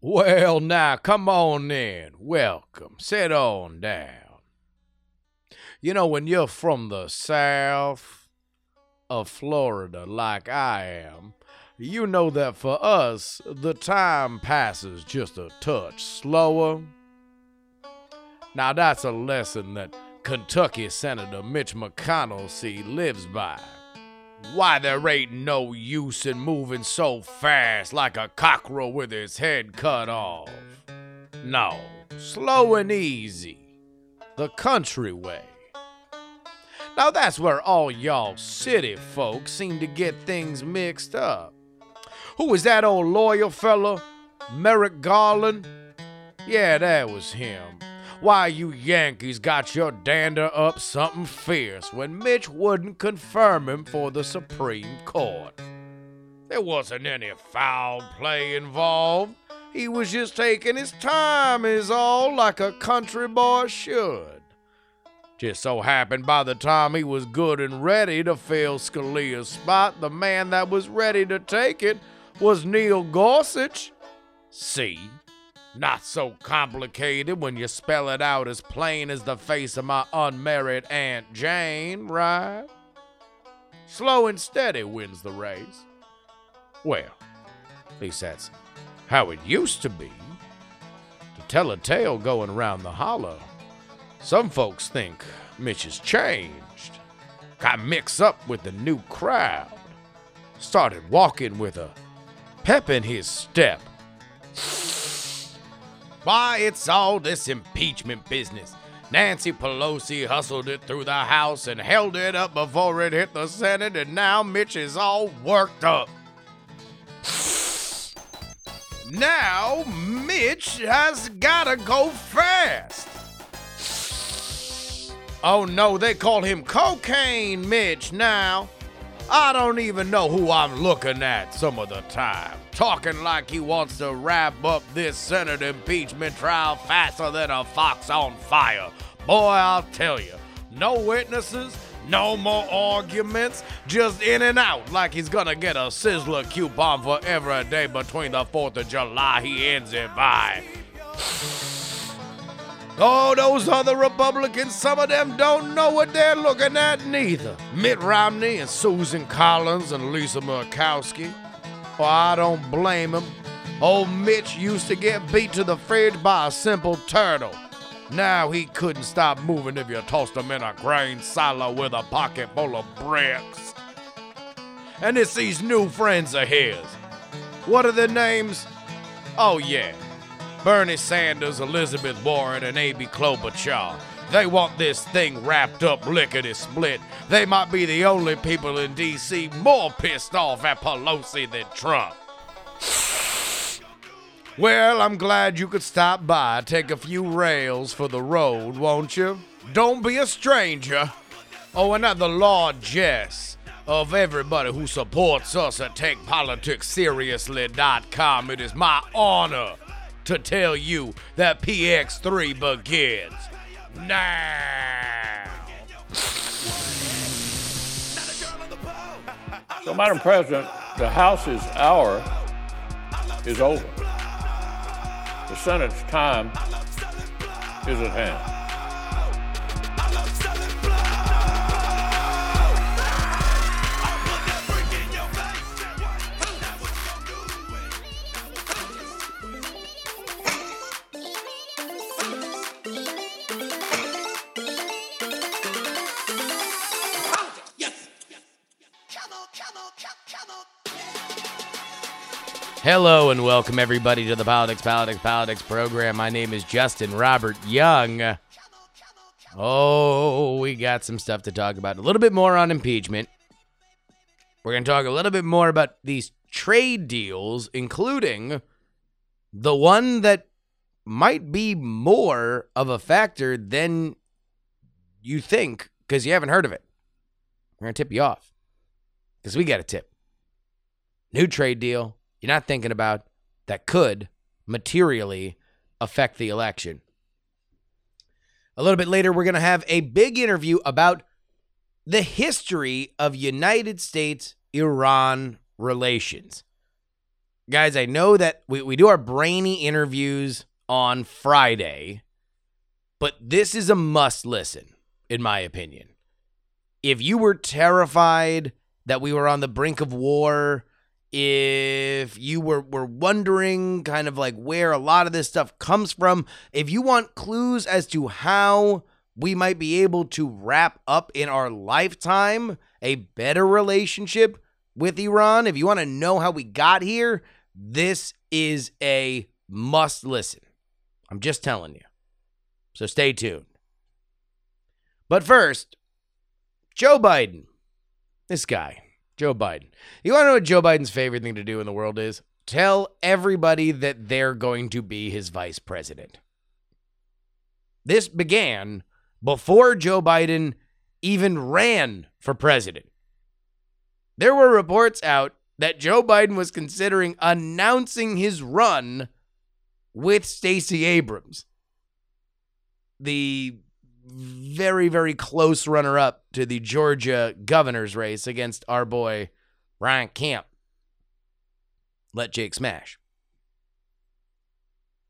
Well, now, come on in. Welcome. Sit on down. You know, when you're from the south of Florida like I am, you know that for us, the time passes just a touch slower. Now, that's a lesson that Kentucky Senator Mitch McConnell, see, lives by. Why there ain't no use in moving so fast like a cockerel with his head cut off. No, slow and easy, the country way. Now that's where all y'all city folks seem to get things mixed up. Who was that old lawyer fella, Merrick Garland? Yeah, that was him. Why, you Yankees got your dander up something fierce when Mitch wouldn't confirm him for the Supreme Court. There wasn't any foul play involved. He was just taking his time is all, like a country boy should. Just so happened by the time he was good and ready to fill Scalia's spot, the man that was ready to take it was Neil Gorsuch. See? Not so complicated when you spell it out as plain as the face of my unmarried Aunt Jane, right? Slow and steady wins the race. Well, at least that's how it used to be. To tell a tale going round the hollow, some folks think Mitch has changed. Got mixed up with the new crowd. Started walking with a pep in his step. Why, it's all this impeachment business. Nancy Pelosi hustled it through the House and held it up before it hit the Senate, and now Mitch is all worked up. Now Mitch has gotta go fast. Oh no, they call him Cocaine Mitch now. I don't even know who I'm looking at some of the time, talking like he wants to wrap up this Senate impeachment trial faster than a fox on fire. Boy, I'll tell you, no witnesses, no more arguments, just in and out like he's gonna get a Sizzler coupon for every day between the 4th of July he ends it by. Oh, those other Republicans, some of them don't know what they're looking at neither. Mitt Romney and Susan Collins and Lisa Murkowski. Oh, I don't blame them. Old Mitch used to get beat to the fridge by a simple turtle. Now he couldn't stop moving if you tossed him in a grain silo with a pocket full of bricks. And it's these new friends of his. What are their names? Oh, yeah. Bernie Sanders, Elizabeth Warren, and A.B. Klobuchar. They want this thing wrapped up lickety-split. They might be the only people in D.C. more pissed off at Pelosi than Trump. Well, I'm glad you could stop by. Take a few rails for the road, won't you? Don't be a stranger. Oh, and not the largesse of everybody who supports us at TakePoliticsSeriously.com. It is my honor to tell you that PX3 begins now. So, Madam President, the House's hour is over. The Senate's time is at hand. Hello and welcome everybody to the Politics program. My name is Justin Robert Young. Oh, we got some stuff to talk about. A little bit more on impeachment. We're going to talk a little bit more about these trade deals, including the one that might be more of a factor than you think because you haven't heard of it. We're going to tip you off because we got a tip. New trade deal you're not thinking about that could materially affect the election. A little bit later, we're going to have a big interview about the history of United States-Iran relations. guys, I know that we do our brainy interviews on Friday, but this is a must listen, in my opinion. If you were terrified that we were on the brink of war, if you were wondering kind of like where a lot of this stuff comes from, if you want clues as to how we might be able to wrap up in our lifetime a better relationship with Iran, if you want to know how we got here, this is a must listen. I'm just telling you. So stay tuned. But first, Joe Biden. This guy, Joe Biden. You want to know what Joe Biden's favorite thing to do in the world is? Tell everybody that they're going to be his vice president. This began before Joe Biden even ran for president. There were reports out that Joe Biden was considering announcing his run with Stacey Abrams, the very, very close runner-up to the Georgia governor's race against our boy Brian Kemp. Let Jake smash.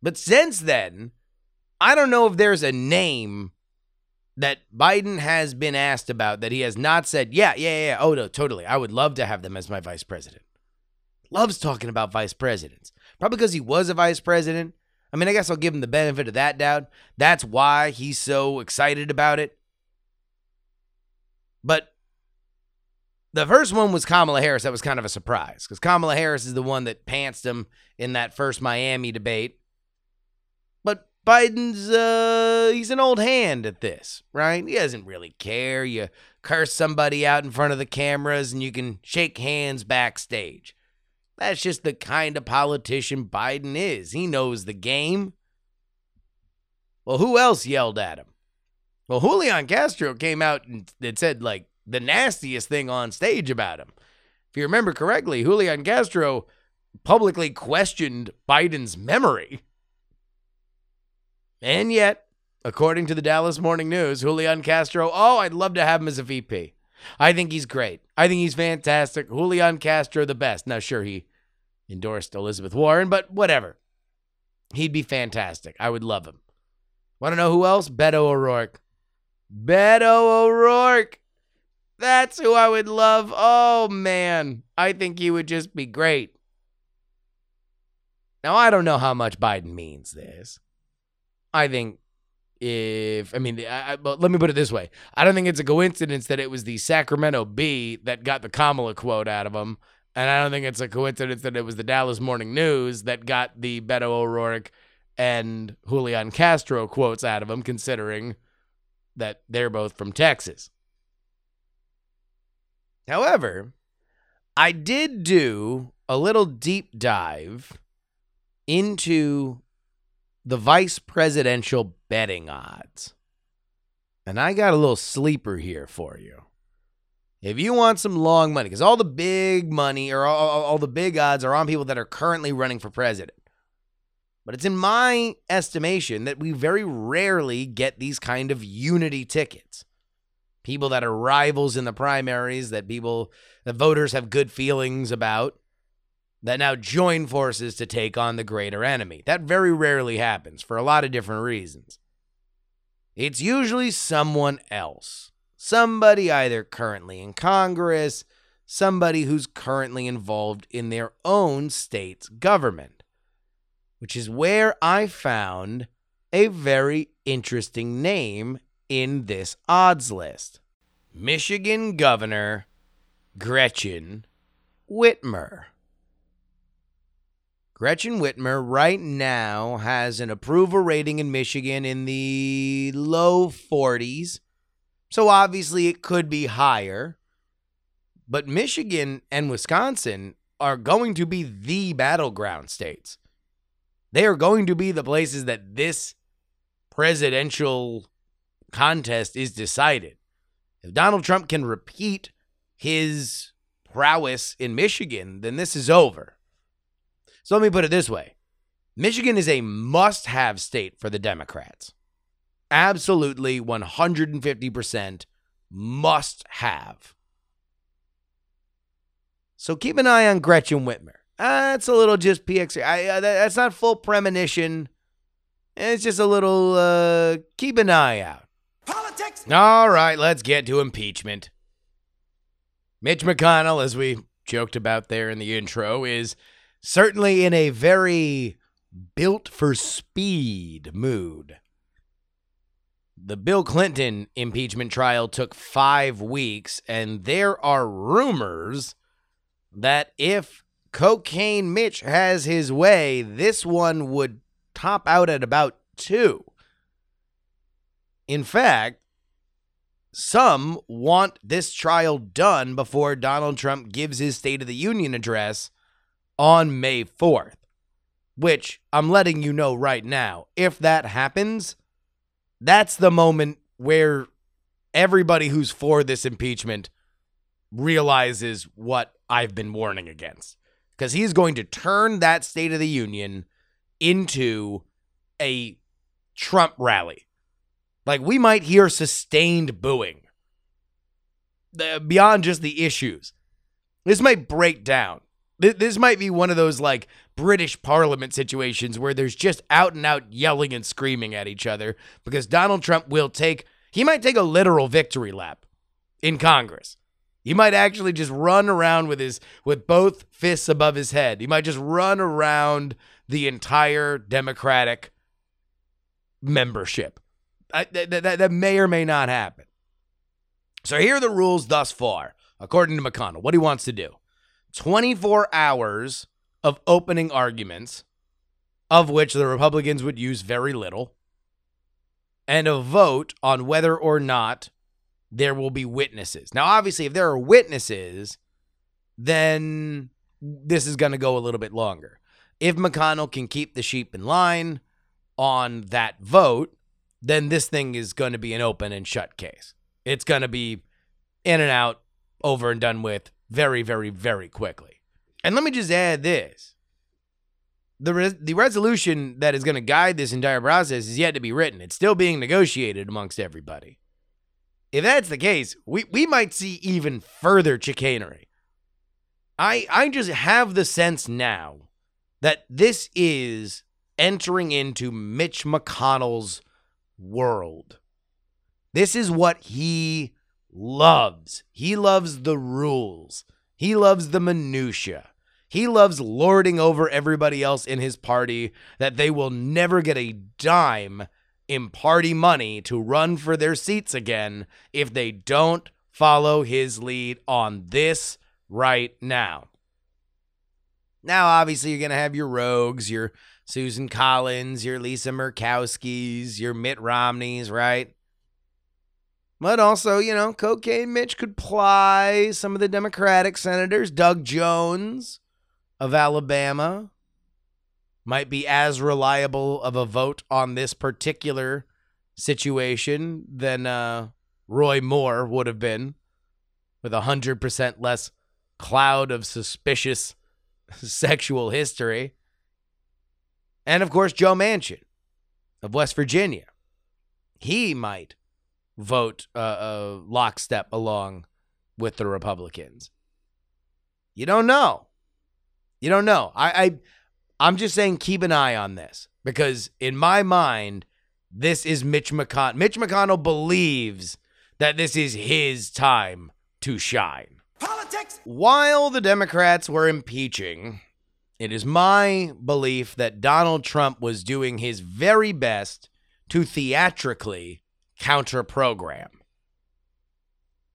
But since then, I don't know if there's a name that Biden has been asked about that he has not said, yeah, oh, no, totally, I would love to have them as my vice president. Loves talking about vice presidents. Probably because he was a vice president. I mean, I guess I'll give him the benefit of that doubt. That's why he's so excited about it. But the first one was Kamala Harris. That was kind of a surprise because Kamala Harris is the one that pantsed him in that first Miami debate. But Biden's, he's an old hand at this, right? He doesn't really care. You curse somebody out in front of the cameras and you can shake hands backstage. That's just the kind of politician Biden is. He knows the game. Well, who else yelled at him? Well, Julian Castro came out and said, like, the nastiest thing on stage about him. If you remember correctly, Julian Castro publicly questioned Biden's memory. And yet, according to the Dallas Morning News, Julian Castro, oh, I'd love to have him as a VP. I think he's great. I think he's fantastic. Julian Castro, the best. Now, sure, he endorsed Elizabeth Warren, but whatever. He'd be fantastic. I would love him. Want to know who else? Beto O'Rourke. Beto O'Rourke. That's who I would love. Oh, man. I think he would just be great. Now, I don't know how much Biden means this. I think... But let me put it this way. I don't think it's a coincidence that it was the Sacramento Bee that got the Kamala quote out of him. And I don't think it's a coincidence that it was the Dallas Morning News that got the Beto O'Rourke and Julian Castro quotes out of him, considering that they're both from Texas. However, I did do a little deep dive into the vice presidential betting odds. And I got a little sleeper here for you. If you want some long money, because all the big money or all the big odds are on people that are currently running for president. But it's in my estimation that we very rarely get these kind of unity tickets. People that are rivals in the primaries, that voters have good feelings about, that now join forces to take on the greater enemy. That very rarely happens for a lot of different reasons. It's usually someone else. Somebody either currently in Congress, somebody who's currently involved in their own state's government, which is where I found a very interesting name in this odds list. Michigan Governor Gretchen Whitmer. Gretchen Whitmer right now has an approval rating in Michigan in the low 40s. So obviously it could be higher. But Michigan and Wisconsin are going to be the battleground states. They are going to be the places that this presidential contest is decided. If Donald Trump can repeat his prowess in Michigan, then this is over. So let me put it this way. Michigan is a must-have state for the Democrats. Absolutely 150% must-have. So keep an eye on Gretchen Whitmer. That's a little just PX3. That's not full premonition. It's just a little keep an eye out. Politics. All right, let's get to impeachment. Mitch McConnell, as we joked about there in the intro, is certainly in a very built-for-speed mood. The Bill Clinton impeachment trial took 5 weeks, and there are rumors that if Cocaine Mitch has his way, this one would top out at about 2. In fact, some want this trial done before Donald Trump gives his State of the Union address on May 4th, which I'm letting you know right now, if that happens, that's the moment where everybody who's for this impeachment realizes what I've been warning against. Because he's going to turn that State of the Union into a Trump rally. Like, we might hear sustained booing beyond just the issues. This might break down. This might be one of those, like, British Parliament situations where there's just out-and-out yelling and screaming at each other, because Donald Trump might take a literal victory lap in Congress. He might actually just run around with both fists above his head. He might just run around the entire Democratic membership. That may or may not happen. So here are the rules thus far, according to McConnell, what he wants to do. 24 hours of opening arguments, of which the Republicans would use very little, and a vote on whether or not there will be witnesses. Now, obviously, if there are witnesses, then this is going to go a little bit longer. If McConnell can keep the sheep in line on that vote, then this thing is going to be an open and shut case. It's going to be in and out, over and done with very, very, very quickly. And let me just add this. The resolution that is going to guide this entire process is yet to be written. It's still being negotiated amongst everybody. If that's the case, we might see even further chicanery. I just have the sense now that this is entering into Mitch McConnell's world. This is what he loves. He loves the rules. He loves the minutia. He loves lording over everybody else in his party that they will never get a dime in party money to run for their seats again if they don't follow his lead on this right now. Now, obviously, you're going to have your rogues, your Susan Collins, your Lisa Murkowski's, your Mitt Romney's, right? But also, you know, Cocaine Mitch could ply some of the Democratic senators. Doug Jones of Alabama might be as reliable of a vote on this particular situation than Roy Moore would have been, with 100% less cloud of suspicious sexual history. And, of course, Joe Manchin of West Virginia. He might vote lockstep along with the Republicans. You don't know. You don't know. I'm just saying keep an eye on this, because in my mind, this is Mitch McConnell. Mitch McConnell believes that this is his time to shine. Politics. While the Democrats were impeaching, it is my belief that Donald Trump was doing his very best to theatrically counter-program.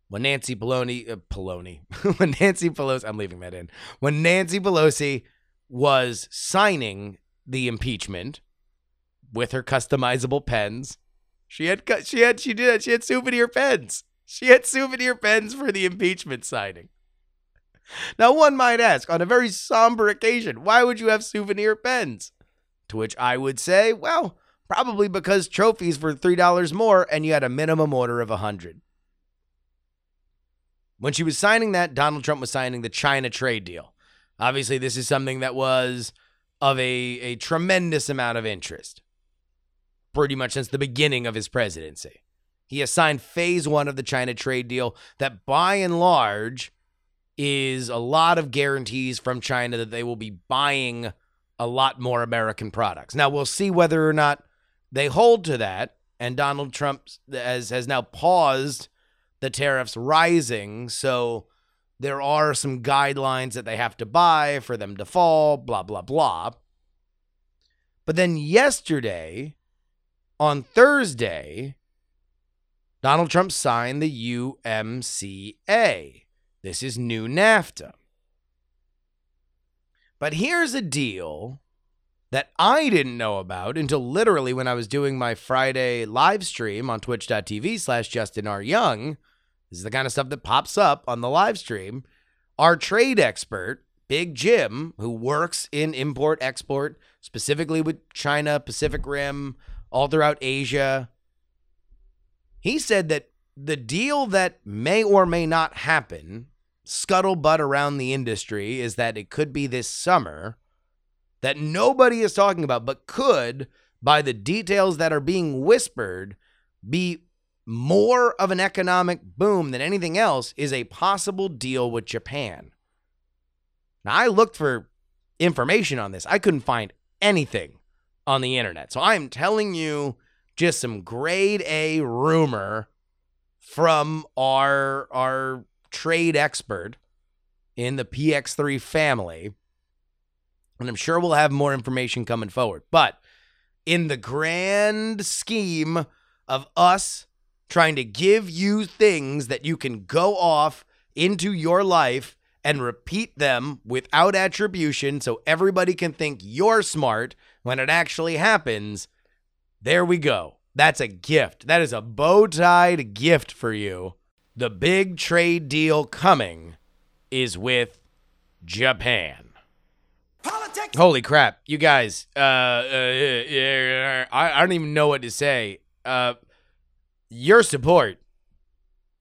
When Nancy Pelosi was signing the impeachment with her customizable pens. She had souvenir pens. She had souvenir pens for the impeachment signing. Now, one might ask, on a very somber occasion, why would you have souvenir pens? To which I would say, well, probably because trophies were $3 more and you had a minimum order of 100. When she was signing that, Donald Trump was signing the China trade deal. Obviously, this is something that was of a tremendous amount of interest pretty much since the beginning of his presidency. He has signed phase 1 of the China trade deal that, by and large, is a lot of guarantees from China that they will be buying a lot more American products. Now, we'll see whether or not they hold to that. And Donald Trump has now paused the tariffs rising. So there are some guidelines that they have to buy for them to fall, blah, blah, blah. But then yesterday, on Thursday, Donald Trump signed the UMCA. This is new NAFTA. But here's a deal that I didn't know about until literally when I was doing my Friday live stream on twitch.tv/JustinRYoung. This is the kind of stuff that pops up on the live stream. Our trade expert, Big Jim, who works in import-export, specifically with China, Pacific Rim, all throughout Asia, he said that the deal that may or may not happen, scuttlebutt around the industry, is that it could be this summer, that nobody is talking about, but could, by the details that are being whispered, be more of an economic boom than anything else, is a possible deal with Japan. Now, I looked for information on this. I couldn't find anything on the internet. So I'm telling you just some grade A rumor from our trade expert in the PX3 family. And I'm sure we'll have more information coming forward. But in the grand scheme of us trying to give you things that you can go off into your life and repeat them without attribution so everybody can think you're smart when it actually happens, there we go. That's a gift. That is a bow-tied gift for you. The big trade deal coming is with Japan. Politics. Holy crap, you guys! I don't even know what to say. Your support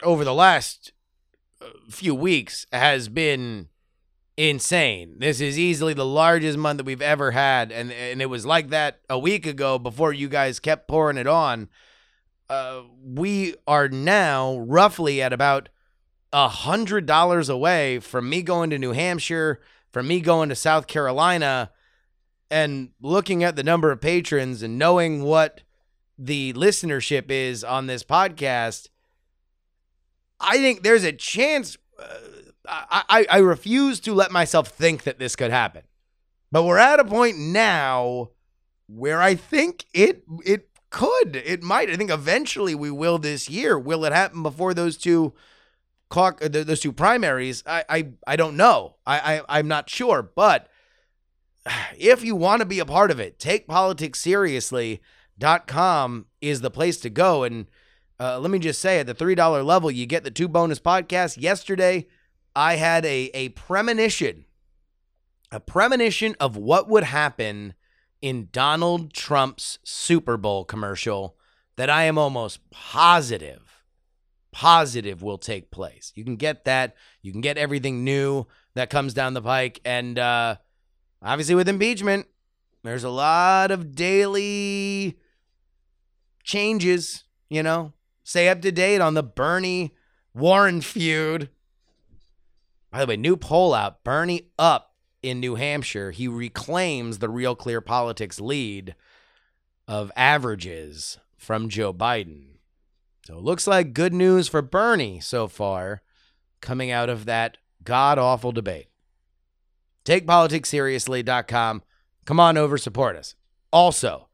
over the last few weeks has been insane. This is easily the largest month that we've ever had, and it was like that a week ago before you guys kept pouring it on. We are now roughly at about $100 away from me going to New Hampshire, from me going to South Carolina, and looking at the number of patrons and knowing what the listenership is on this podcast, I think there's a chance. I refuse to let myself think that this could happen. But we're at a point now where I think it could. It might. I think eventually we will this year. Will it happen before those two primaries? I don't know. I'm not sure. But if you want to be a part of it, TakePoliticsSeriously.com is the place to go. And let me just say, at the $3 level, you get the two bonus podcasts. Yesterday, I had a premonition of what would happen in Donald Trump's Super Bowl commercial that I am almost positive will take place. You can get that. You can get everything new that comes down the pike. And obviously with impeachment, there's a lot of daily changes, you know. Stay up to date on the Bernie Warren feud. By the way, new poll out, Bernie up in New Hampshire. He reclaims the Real Clear Politics lead of averages from Joe Biden. So it looks like good news for Bernie so far coming out of that god-awful debate. TakePoliticsSeriously.com. Come on over, support us. Also,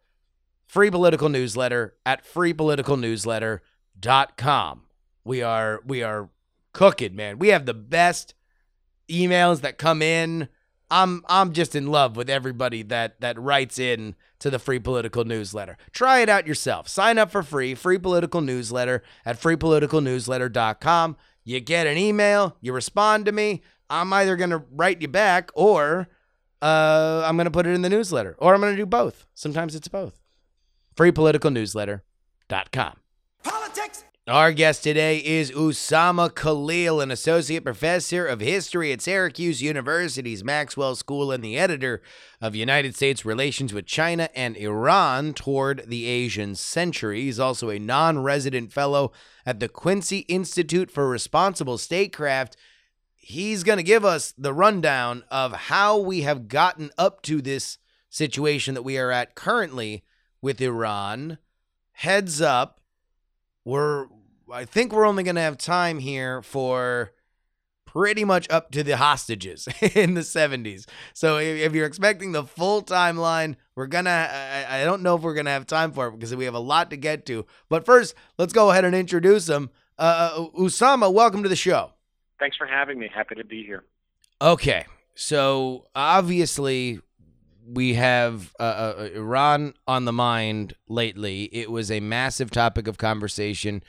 Free Political Newsletter at FreePoliticalNewsletter.com. We are cooking, man. We have the best emails that come in. I'm just in love with everybody that writes in to the Free Political Newsletter. Try it out yourself. Sign up for free, Free Political Newsletter at FreePoliticalNewsletter.com. You get an email, you respond to me. I'm either going to write you back or I'm going to put it in the newsletter, or I'm going to do both. Sometimes it's both. FreePoliticalNewsletter.com. Politics. Our guest today is Usama Khalil, an associate professor of history at Syracuse University's Maxwell School and the editor of United States Relations with China and Iran Toward the Asian Century. He's also a non-resident fellow at the Quincy Institute for Responsible Statecraft. He's going to give us the rundown of how we have gotten up to this situation that we are at currently with Iran. Heads up, I think we're only going to have time here for pretty much up to the hostages in the 70s. So if you're expecting the full timeline, I don't know if we're going to have time for it because we have a lot to get to. But first, let's go ahead and introduce them. Usama, welcome to the show. Thanks for having me. Happy to be here. Okay. So obviously we have Iran on the mind lately. It was a massive topic of conversation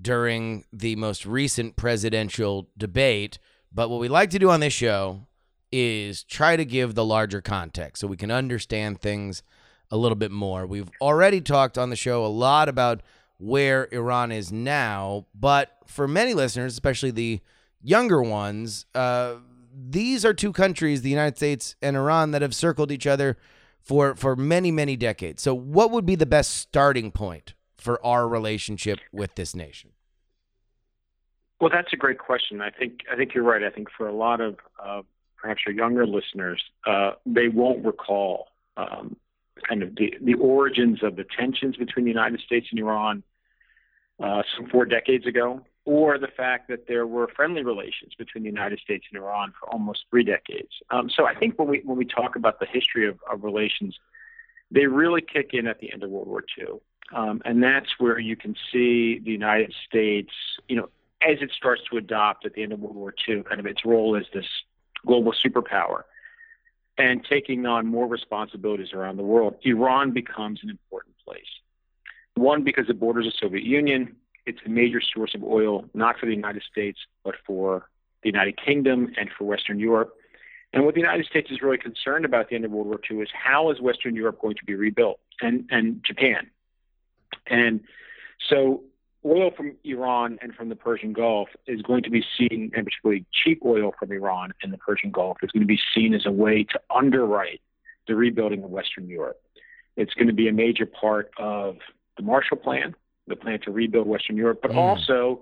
during the most recent presidential debate. But what we like to do on this show is try to give the larger context so we can understand things a little bit more. We've already talked on the show a lot about where Iran is now, but for many listeners, especially the younger ones, these are two countries, the United States and Iran, that have circled each other for many, many decades. So what would be the best starting point for our relationship with this nation? Well, that's a great question. I think you're right. I think for a lot of perhaps your younger listeners, they won't recall kind of the origins of the tensions between the United States and Iran some 4 decades ago, or the fact that there were friendly relations between the United States and Iran for almost 3 decades. So I think when we talk about the history of relations, they really kick in at the end of World War II. And that's where you can see the United States, as it starts to adopt at the end of World War II, kind of its role as this global superpower and taking on more responsibilities around the world. Iran becomes an important place. One, because it borders the Soviet Union. It's a major source of oil, not for the United States, but for the United Kingdom and for Western Europe. And what the United States is really concerned about at the end of World War II is how is Western Europe going to be rebuilt, and Japan. And so oil from Iran and from the Persian Gulf is going to be seen, and particularly cheap oil from Iran and the Persian Gulf, is going to be seen as a way to underwrite the rebuilding of Western Europe. It's going to be a major part of the Marshall Plan, the plan to rebuild Western Europe, but also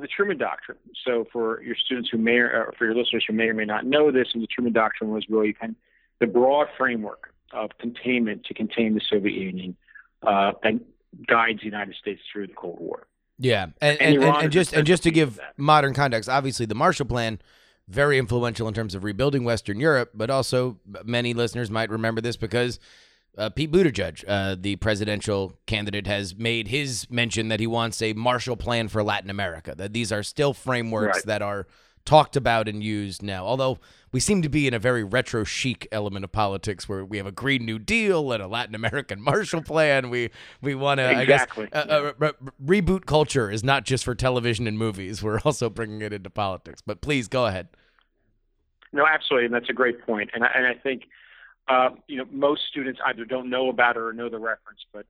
the Truman Doctrine. So for your students who may, or for your listeners who may or may not know this, and the Truman Doctrine was really kind of the broad framework of containment to contain the Soviet Union and guides the United States through the Cold War. Yeah. And just to give modern context, obviously the Marshall Plan, very influential in terms of rebuilding Western Europe, but also many listeners might remember this because Pete Buttigieg, the presidential candidate, has made his mention that he wants a Marshall Plan for Latin America, that these are still frameworks that are talked about and used now, although we seem to be in a very retro chic element of politics where we have a Green New Deal and a Latin American Marshall Plan. We want to, exactly. I guess, reboot culture is not just for television and movies. We're also bringing it into politics, but please go ahead. No, absolutely. And that's a great point. And I think, most students either don't know about it or know the reference, but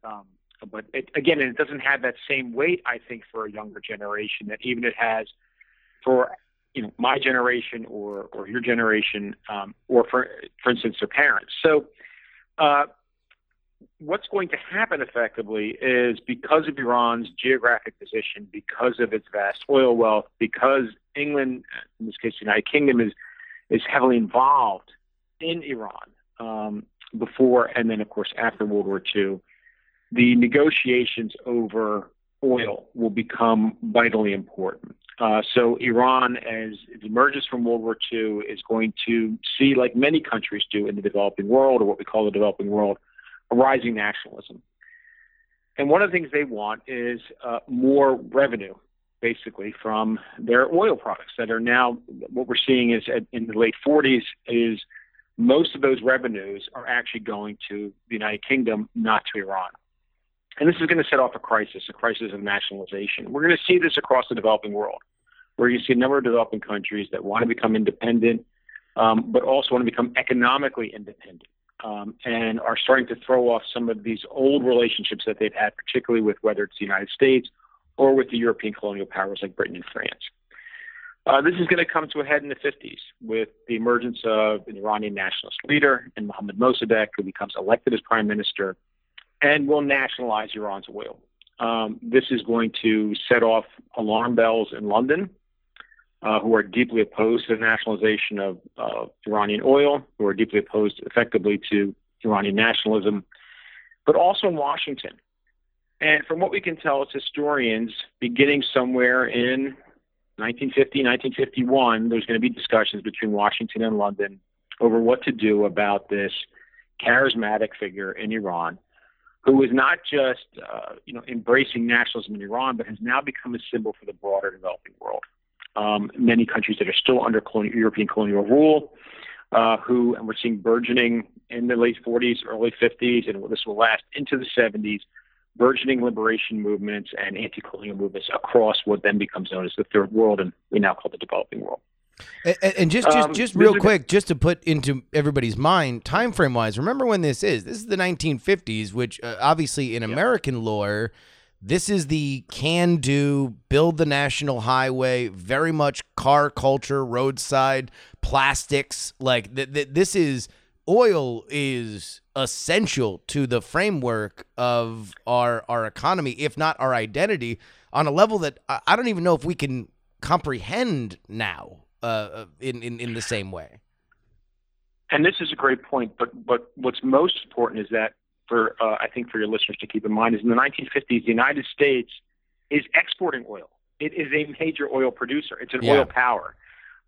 it, again, it doesn't have that same weight, I think, for a younger generation that even it has for my generation or your generation, or for instance, their parents. So what's going to happen effectively is, because of Iran's geographic position, because of its vast oil wealth, because England, in this case the United Kingdom, is heavily involved in Iran before and then, of course, after World War II, the negotiations over oil will become vitally important. So Iran, as it emerges from World War II, is going to see, like many countries do in the developing world, or what we call the developing world, a rising nationalism. And one of the things they want is more revenue, basically, from their oil products that are now, what we're seeing is in the late 40s is most of those revenues are actually going to the United Kingdom, not to Iran. And this is going to set off a crisis of nationalization. We're going to see this across the developing world, where you see a number of developing countries that want to become independent, but also want to become economically independent, and are starting to throw off some of these old relationships that they've had, particularly with whether it's the United States or with the European colonial powers like Britain and France. This is going to come to a head in the 50s with the emergence of an Iranian nationalist leader, and Mohammad Mosaddegh, who becomes elected as prime minister, and will nationalize Iran's oil. This is going to set off alarm bells in London, who are deeply opposed to the nationalization of Iranian oil, who are deeply opposed effectively to Iranian nationalism, but also in Washington. And from what we can tell as historians, beginning somewhere in 1950, 1951, there's going to be discussions between Washington and London over what to do about this charismatic figure in Iran, who is not just embracing nationalism in Iran, but has now become a symbol for the broader developing world. Many countries that are still under European colonial rule, and we're seeing burgeoning in the late 40s, early 50s, and this will last into the 70s, burgeoning liberation movements and anti-colonial movements across what then becomes known as the Third World, and we now call the developing world. And just real quick, just to put into everybody's mind, time frame wise, remember when this is? This is the 1950s, which obviously in American lore, this is the can-do, build the national highway, very much car culture, roadside, plastics. Like this is, oil is essential to the framework of our economy, if not our identity, on a level that I don't even know if we can comprehend now. In the same way. And this is a great point, but what's most important is that for your listeners to keep in mind is in the 1950s, the United States is exporting oil. It is a major oil producer. It's an oil power.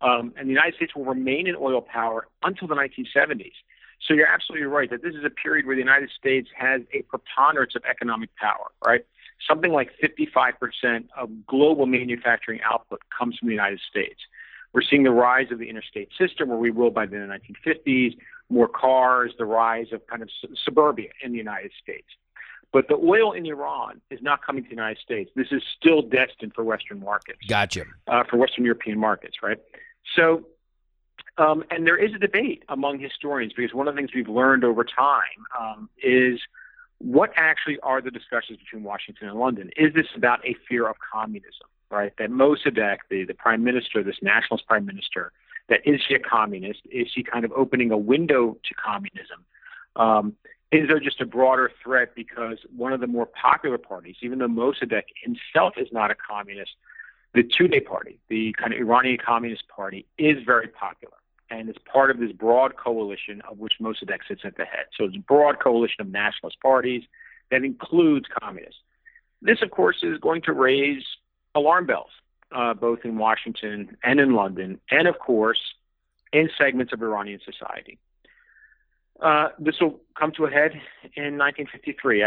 And the United States will remain an oil power until the 1970s. So you're absolutely right that this is a period where the United States has a preponderance of economic power, right? Something like 55% of global manufacturing output comes from the United States. We're seeing the rise of the interstate system, where we will by the 1950s, more cars, the rise of kind of suburbia in the United States. But the oil in Iran is not coming to the United States. This is still destined for Western markets. Gotcha. For Western European markets, right? So, and there is a debate among historians, because one of the things we've learned over time is what actually are the discussions between Washington and London? Is this about a fear of communism? Right, that Mosaddegh, the prime minister, this nationalist prime minister, that is she a communist? Is she kind of opening a window to communism? Is there just a broader threat because one of the more popular parties, even though Mosaddegh himself is not a communist, the Tudeh party, the kind of Iranian Communist Party, is very popular and is part of this broad coalition of which Mosaddegh sits at the head. So it's a broad coalition of nationalist parties that includes communists. This, of course, is going to raise alarm bells, both in Washington and in London, and of course, in segments of Iranian society. This will come to a head in 1953,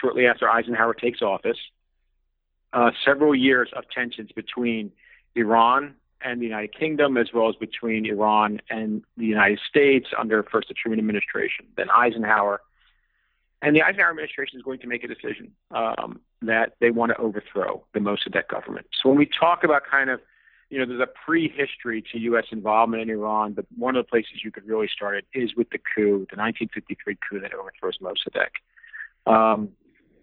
shortly after Eisenhower takes office. Several years of tensions between Iran and the United Kingdom, as well as between Iran and the United States under first the Truman administration, then Eisenhower. And the Eisenhower administration is going to make a decision that they want to overthrow the Mossadegh government. So when we talk about kind of, there's a pre-history to U.S. involvement in Iran, but one of the places you could really start it is with the coup, the 1953 coup that overthrows Mossadegh.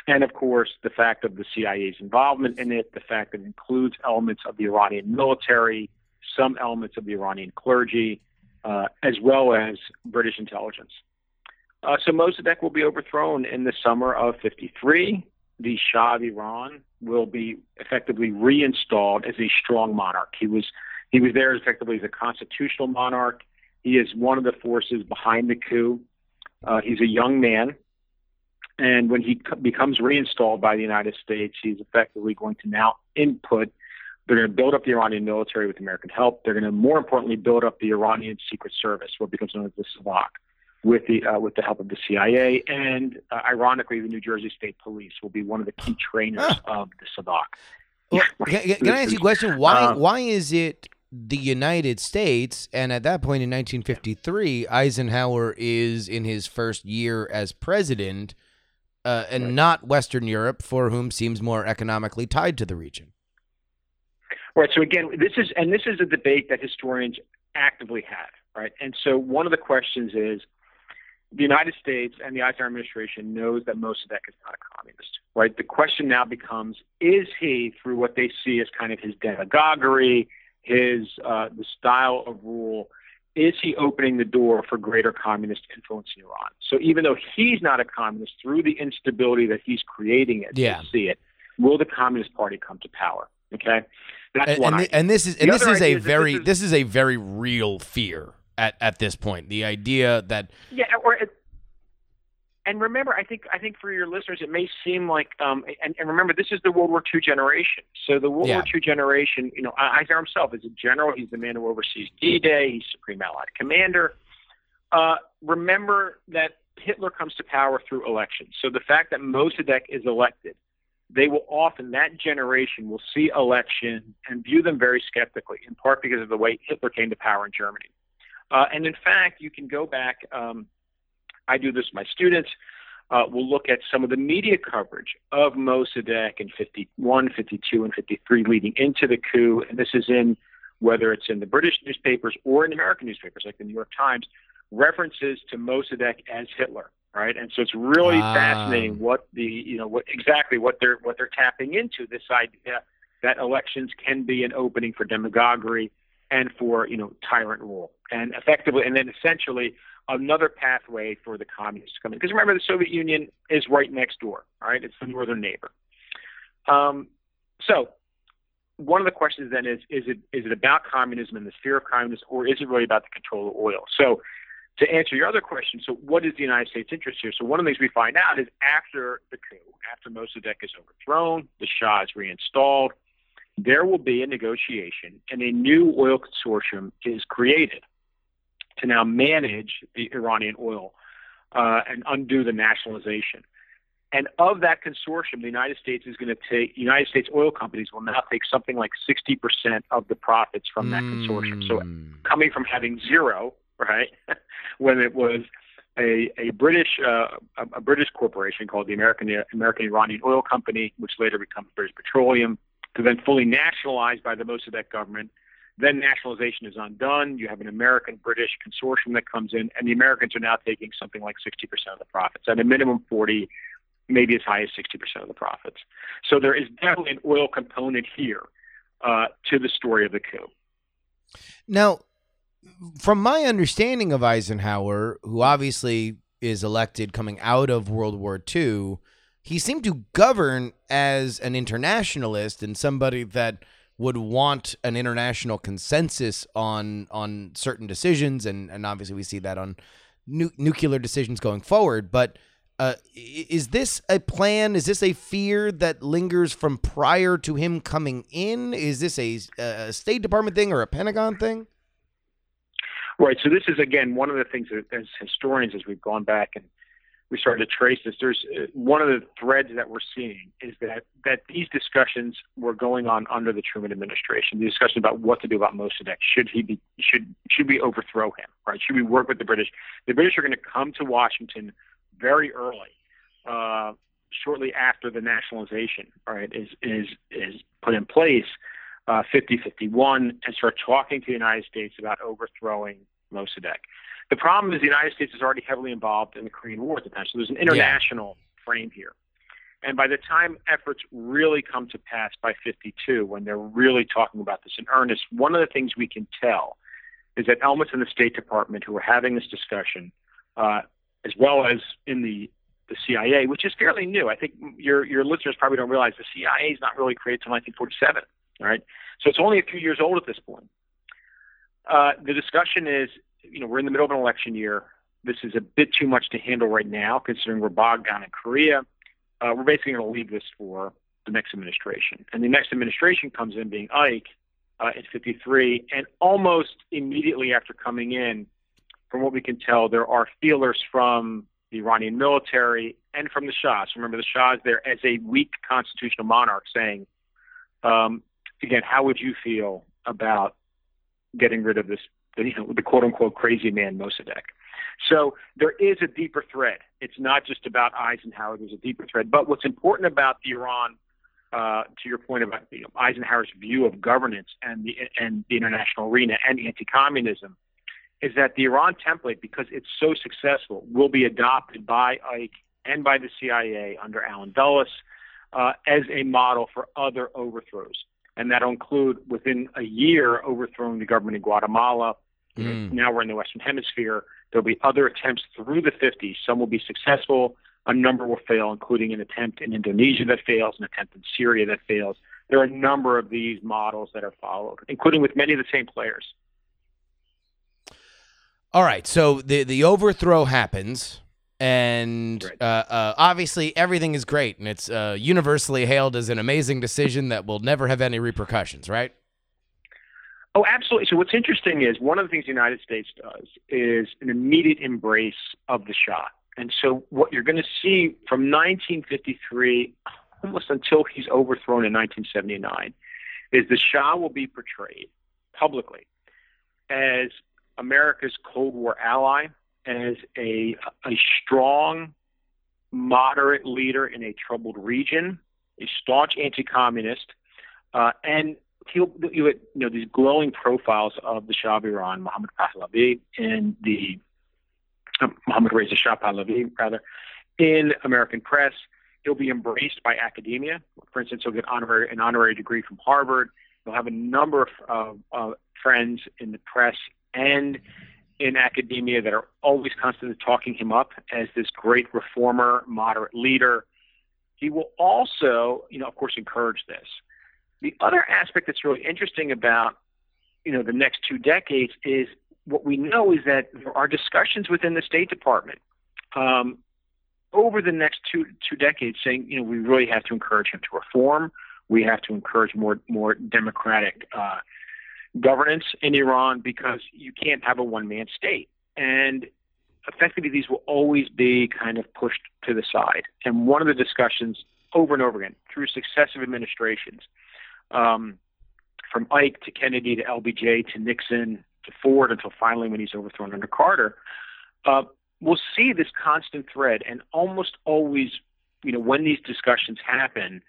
And, of course, the fact of the CIA's involvement in it, the fact that it includes elements of the Iranian military, some elements of the Iranian clergy, as well as British intelligence. So Mossadegh will be overthrown in the summer of 1953. The Shah of Iran will be effectively reinstalled as a strong monarch. He was there effectively as a constitutional monarch. He is one of the forces behind the coup. He's a young man. And when he becomes reinstalled by the United States, he's effectively going to now input. They're going to build up the Iranian military with American help. They're going to, more importantly, build up the Iranian secret service, what becomes known as the Savak, with the help of the CIA, and ironically, the New Jersey State Police will be one of the key trainers of the Savak. Well, can I ask you a question? Why is it the United States, and at that point in 1953, Eisenhower is in his first year as president, and not Western Europe, for whom seems more economically tied to the region? Right. So again, this is a debate that historians actively have, right? And so one of the questions is, the United States and the Eisenhower administration knows that Mossadegh is not a communist, right? The question now becomes, is he, through what they see as kind of his demagoguery, the style of rule, is he opening the door for greater communist influence in Iran? So even though he's not a communist, through the instability that he's creating, we see it, will the Communist Party come to power? Okay, that's one. And this is a very real fear at this point. The idea that and remember, I think for your listeners, it may seem like and remember, this is the World War II generation. So the World War II generation, you know, Eisenhower himself is a general. He's the man who oversees D-Day. He's Supreme Allied Commander. Remember that Hitler comes to power through elections. So the fact that Mosaddegh is elected, they will often, that generation will see election and view them very skeptically, in part because of the way Hitler came to power in Germany. And in fact, you can go back. I do this with my students. We'll look at some of the media coverage of Mosaddegh in 51, 52, and 53 leading into the coup. And this is in, whether it's in the British newspapers or in American newspapers like the New York Times, references to Mosaddegh as Hitler, right? And so it's really fascinating what the, you know, what they're tapping into, this idea that elections can be an opening for demagoguery and for, you know, tyrant rule, and effectively, and then essentially another pathway for the communists to come in. Because remember, the Soviet Union is right next door, right? It's the northern neighbor. So one of the questions then is it about communism and the fear of communism, or is it really about the control of oil? So to answer your other question, so what is the United States' interest here? So one of the things we find out is after the coup, after Mossadegh is overthrown, the Shah is reinstalled, there will be a negotiation, and a new oil consortium is created to now manage the Iranian oil and undo the nationalization. And of that consortium, the United States is going to take, United States oil companies will now take something like 60% of the profits from that consortium. So coming from having zero, right, when it was a British corporation called the American Iranian Oil Company, which later becomes British Petroleum, to then fully nationalized by the Mossadegh government. Then nationalization is undone. You have an American-British consortium that comes in, and the Americans are now taking something like 60% of the profits, at a minimum 40%, maybe as high as 60% of the profits. So there is definitely an oil component here to the story of the coup. Now, from my understanding of Eisenhower, who obviously is elected coming out of World War II, he seemed to govern as an internationalist and somebody that would want an international consensus on certain decisions. And obviously we see that on nuclear decisions going forward. But is this a plan? Is this a fear that lingers from prior to him coming in? Is this a State Department thing or a Pentagon thing? Right. So this is, again, one of the things that as historians, as we've gone back and we started to trace this, there's one of the threads that we're seeing is that these discussions were going on under the Truman administration, the discussion about what to do about Mossadegh. Should we overthrow him? Right. Should we work with the British? The British are going to come to Washington very early, shortly after the nationalization, right, is put in place. 50-51, and start talking to the United States about overthrowing Mossadegh. The problem is the United States is already heavily involved in the Korean War at the time, so there's an international frame here. And by the time efforts really come to pass by 52, when they're really talking about this in earnest, one of the things we can tell is that elements in the State Department who are having this discussion, as well as in the CIA, which is fairly new. I think your listeners probably don't realize the CIA is not really created until 1947. Right, so it's only a few years old at this point. The discussion is, you know, we're in the middle of an election year. This is a bit too much to handle right now, considering we're bogged down in Korea. We're basically going to leave this for the next administration. And the next administration comes in, being Ike in 53, and almost immediately after coming in, from what we can tell, there are feelers from the Iranian military and from the Shah. So remember, the Shah is there as a weak constitutional monarch saying, again, how would you feel about getting rid of this, you know, the quote-unquote crazy man Mossadegh? So there is a deeper thread. It's not just about Eisenhower. There's a deeper thread. But what's important about Iran, to your point about, you know, Eisenhower's view of governance and the international arena and anti-communism, is that the Iran template, because it's so successful, will be adopted by Ike and by the CIA under Allen Dulles as a model for other overthrows. And that'll include, within a year, overthrowing the government in Guatemala. Now we're in the Western Hemisphere. There'll be other attempts through the 50s. Some will be successful. A number will fail, including an attempt in Indonesia that fails, an attempt in Syria that fails. There are a number of these models that are followed, including with many of the same players. All right, so the overthrow happens, and obviously everything is great, and it's universally hailed as an amazing decision that will never have any repercussions, right? Oh, absolutely. So what's interesting is one of the things the United States does is an immediate embrace of the Shah. And so what you're going to see from 1953 almost until he's overthrown in 1979 is the Shah will be portrayed publicly as America's Cold War ally, as a strong, moderate leader in a troubled region, a staunch anti-communist, and you had, these glowing profiles of the Shah of Iran, Mohammad Pahlavi, and the Mohammad Reza Shah Pahlavi, rather, in American press. He'll be embraced by academia. For instance, he'll get an honorary degree from Harvard. He'll have a number of friends in the press and in academia that are always constantly talking him up as this great reformer, moderate leader. He will also, of course, encourage this. The other aspect that's really interesting about, the next two decades is what we know is that there are discussions within the State Department over the next two decades saying, we really have to encourage him to reform. We have to encourage more democratic governance in Iran because you can't have a one-man state. And effectively, these will always be kind of pushed to the side. And one of the discussions over and over again through successive administrations, from Ike to Kennedy to LBJ to Nixon to Ford until finally when he's overthrown under Carter, we'll see this constant thread. And almost always, when these discussions happen,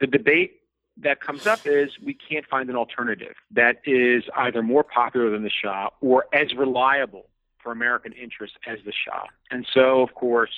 the debate that comes up is we can't find an alternative that is either more popular than the Shah or as reliable for American interests as the Shah. And so, of course,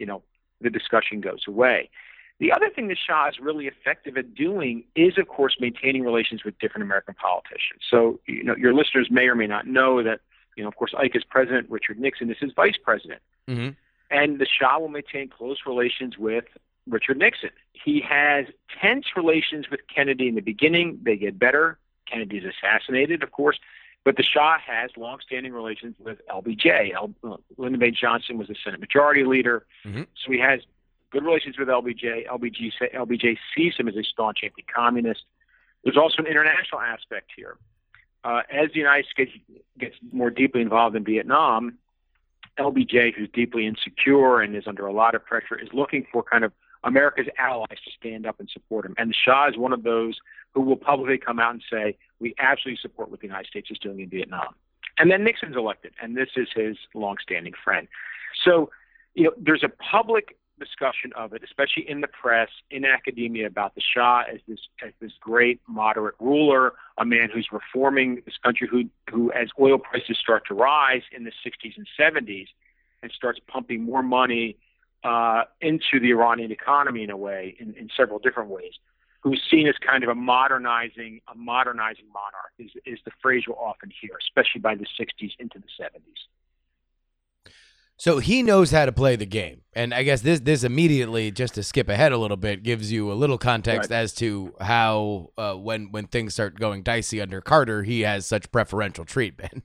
the discussion goes away. The other thing the Shah is really effective at doing is, of course, maintaining relations with different American politicians. So, your listeners may or may not know that, of course, Ike is president, Richard Nixon is his vice president. Mm-hmm. And the Shah will maintain close relations with Richard Nixon. He has tense relations with Kennedy in the beginning. They get better. Kennedy is assassinated, of course. But the Shah has longstanding relations with LBJ. Lyndon B. Johnson was the Senate Majority Leader. Mm-hmm. So he has good relations with LBJ. LBJ sees him as a staunch anti-communist. There's also an international aspect here. As the United States gets more deeply involved in Vietnam, LBJ, who's deeply insecure and is under a lot of pressure, is looking for kind of America's allies to stand up and support him. And the Shah is one of those who will publicly come out and say, we absolutely support what the United States is doing in Vietnam. And then Nixon's elected, and this is his longstanding friend. So, there's a public discussion of it, especially in the press, in academia, about the Shah as this great moderate ruler, a man who's reforming this country, who as oil prices start to rise in the 60s and 70s, and starts pumping more money into the Iranian economy in a way, in several different ways, who's seen as kind of a modernizing monarch is the phrase you'll often hear, especially by the 60s into the 70s. So he knows how to play the game. And I guess this immediately, just to skip ahead a little bit, gives you a little context as to how when things start going dicey under Carter, he has such preferential treatment.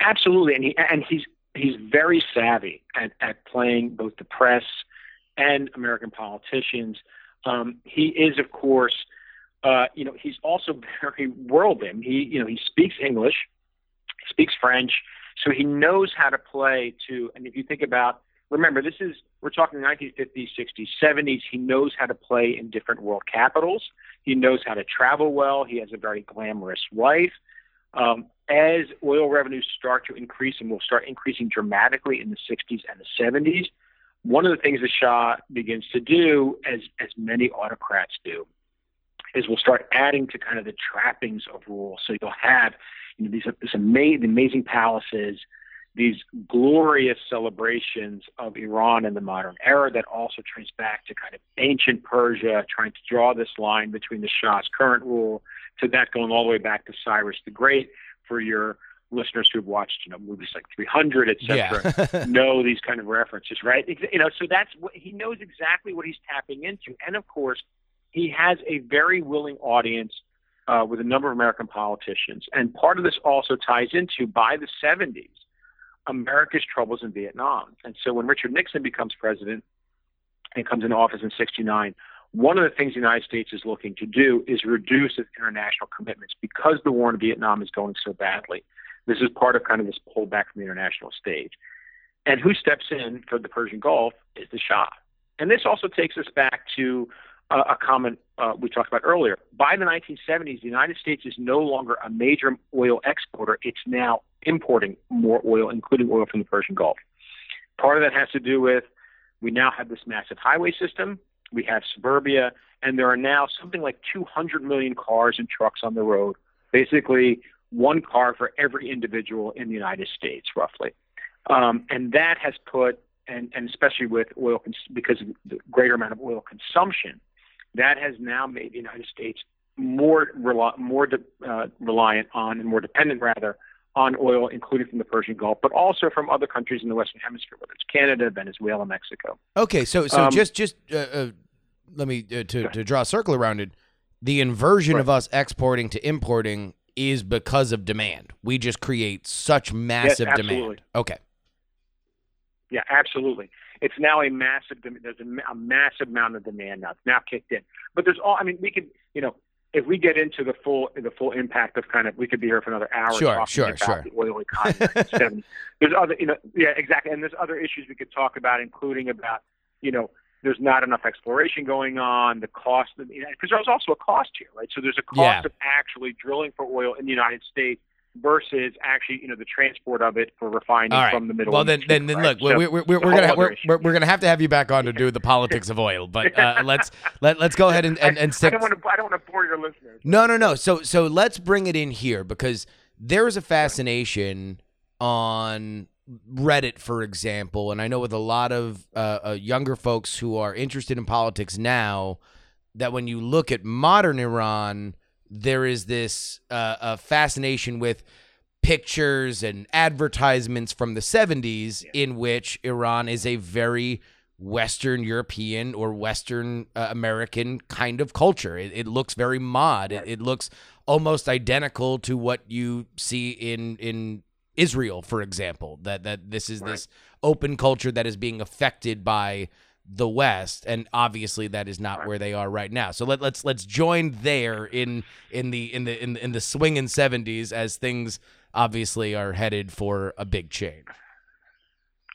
Absolutely. And he's very savvy at playing both the press and American politicians. He is, of course, he's also very worldly. He speaks English, speaks French. So he knows how to play to, and if you think about, remember, we're talking 1950s, 60s, 70s. He knows how to play in different world capitals. He knows how to travel well. He has a very glamorous wife. As oil revenues start to increase and will start increasing dramatically in the 60s and the 70s, one of the things the Shah begins to do, as many autocrats do, is we'll start adding to kind of the trappings of rule. So you'll have these amazing palaces, these glorious celebrations of Iran in the modern era that also trace back to kind of ancient Persia, trying to draw this line between the Shah's current rule to that going all the way back to Cyrus the Great. For your listeners who've watched, movies like 300, etc., know these kind of references, right? So that's what he knows, exactly what he's tapping into, and of course, he has a very willing audience with a number of American politicians. And part of this also ties into, by the 70s, America's troubles in Vietnam. And so when Richard Nixon becomes president and comes into office in 1969, one of the things the United States is looking to do is reduce its international commitments because the war in Vietnam is going so badly. This is part of kind of this pullback from the international stage. And who steps in for the Persian Gulf is the Shah. And this also takes us back to a comment we talked about earlier. By the 1970s, the United States is no longer a major oil exporter. It's now importing more oil, including oil from the Persian Gulf. Part of that has to do with we now have this massive highway system. We have suburbia, and there are now something like 200 million cars and trucks on the road, basically one car for every individual in the United States, roughly. And that has put, and especially with oil, because of the greater amount of oil consumption, that has now made the United States more reliant on, and more dependent rather, on oil, including from the Persian Gulf, but also from other countries in the Western Hemisphere, whether it's Canada, Venezuela, Mexico. Okay, let me draw a circle around it. The inversion of us exporting to importing is because of demand. We just create such massive demand. Okay. Yeah, absolutely. It's now a massive. There's a massive amount of demand now. It's now kicked in. But there's all. I mean, we could, you know. If we get into the full impact of kind of, we could be here for another hour. Sure. The oil economy. There's other, yeah, exactly. And there's other issues we could talk about, including about, there's not enough exploration going on, the cost, because there's also a cost here, right? So there's a cost of actually drilling for oil in the United States versus actually, the transport of it for refining from the Middle East. Well, then look, we're gonna have to have you back on to do the politics of oil, but let's go ahead and stick. I don't want to bore your listeners. No. So let's bring it in here, because there is a fascination on Reddit, for example, and I know with a lot of younger folks who are interested in politics now, that when you look at modern Iran, there is this a fascination with pictures and advertisements from the 70s in which Iran is a very Western European or Western American kind of culture. It looks very mod. It looks almost identical to what you see in Israel, for example, that this is this open culture that is being affected by the West, and obviously that is not where they are right now. So let's join there in the swinging 70s, as things obviously are headed for a big change.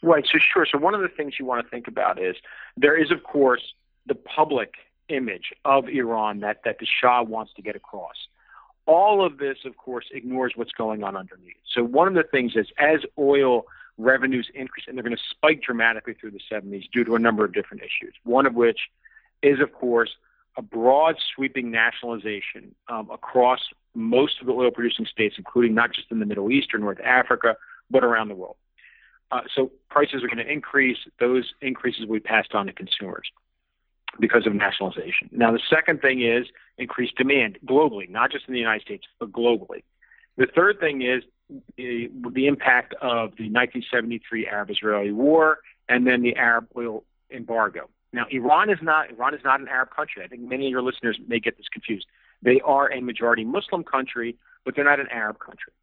Right. So sure. So one of the things you want to think about is there is, of course, the public image of Iran that the Shah wants to get across. All of this, of course, ignores what's going on underneath. So one of the things is, as oil revenues increase, and they're going to spike dramatically through the 70s due to a number of different issues, one of which is, of course, a broad sweeping nationalization across most of the oil-producing states, including not just in the Middle East or North Africa, but around the world. So prices are going to increase. Those increases will be passed on to consumers because of nationalization. Now, the second thing is increased demand globally, not just in the United States, but globally. The third thing is the impact of the 1973 Arab-Israeli War, and then the Arab oil embargo. Now, Iran is not an Arab country. I think many of your listeners may get this confused. They are a majority Muslim country, but they're not an Arab country,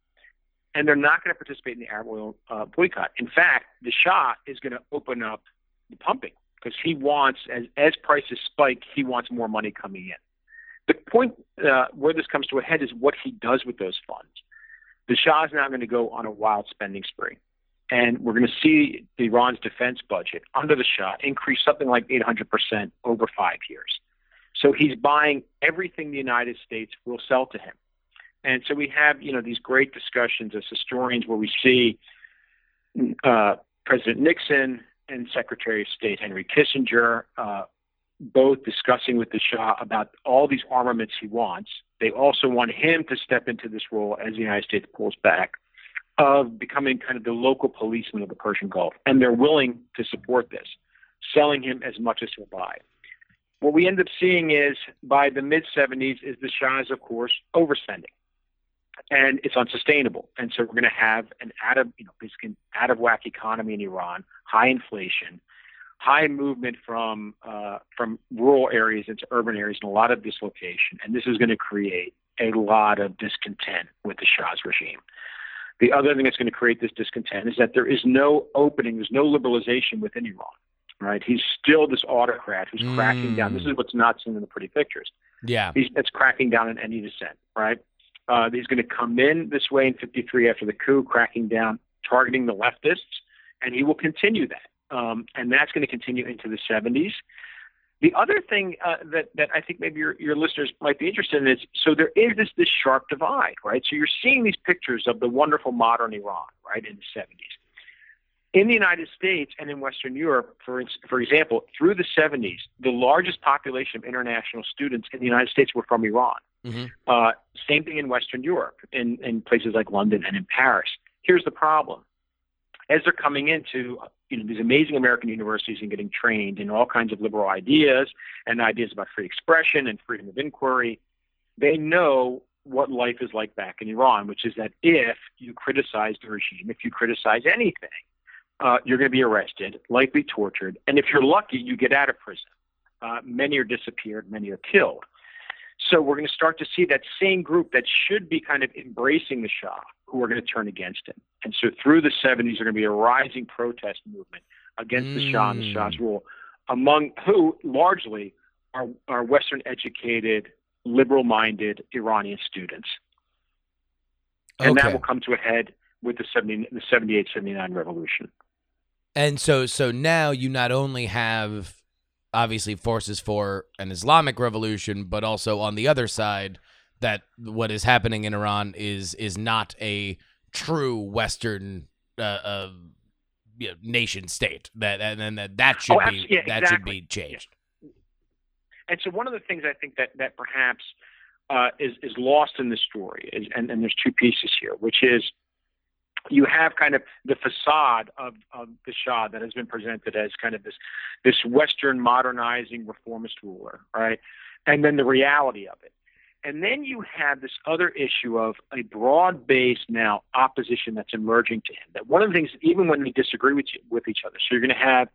and they're not going to participate in the Arab oil boycott. In fact, the Shah is going to open up the pumping because he wants, as prices spike, he wants more money coming in. The point where this comes to a head is what he does with those funds. The Shah is now going to go on a wild spending spree, and we're going to see Iran's defense budget under the Shah increase something like 800% over 5 years. So he's buying everything the United States will sell to him. And so we have, these great discussions as historians where we see President Nixon and Secretary of State Henry Kissinger both discussing with the Shah about all these armaments he wants. They also want him to step into this role as the United States pulls back, of becoming kind of the local policeman of the Persian Gulf. And they're willing to support this, selling him as much as he'll buy. What we end up seeing is, by the mid-70s, is the Shah is, of course, overspending. And it's unsustainable. And so we're going to have an out of whack economy in Iran, high inflation, high movement from rural areas into urban areas and a lot of dislocation. And this is going to create a lot of discontent with the Shah's regime. The other thing that's going to create this discontent is that there is no opening, there's no liberalization within Iran, right? He's still this autocrat who's cracking down. This is what's not seen in the pretty pictures. Yeah. It's cracking down on any dissent, right? He's going to come in this way in 53 after the coup, cracking down, targeting the leftists, and he will continue that. And that's going to continue into the 70s. The other thing that I think maybe your listeners might be interested in is, so there is this sharp divide, right? So you're seeing these pictures of the wonderful modern Iran, right, in the 70s. In the United States and in Western Europe, for example, through the 70s, the largest population of international students in the United States were from Iran. Mm-hmm. Same thing in Western Europe, in places like London and in Paris. Here's the problem. As they're coming into these amazing American universities and getting trained in all kinds of liberal ideas and ideas about free expression and freedom of inquiry, they know what life is like back in Iran, which is that if you criticize the regime, if you criticize anything, you're going to be arrested, likely tortured, and if you're lucky, you get out of prison. Many are disappeared, many are killed. So we're going to start to see that same group that should be kind of embracing the Shah, who are going to turn against him. And so through the 70s, there are going to be a rising protest movement against the Shah and the Shah's rule, among who largely are Western-educated, liberal-minded Iranian students. And that will come to a head with the 78-79 revolution. And so now you not only have, obviously, forces for an Islamic revolution, but also on the other side that what is happening in Iran is not a true Western nation state. That should be changed. Yeah. And so one of the things I think that perhaps is lost in this story, and there's two pieces here, which is, you have kind of the facade of the Shah that has been presented as kind of this Western modernizing reformist ruler, right? And then the reality of it. And then you have this other issue of a broad-based now opposition that's emerging to him. That one of the things, even when they disagree with each other, so you're going to have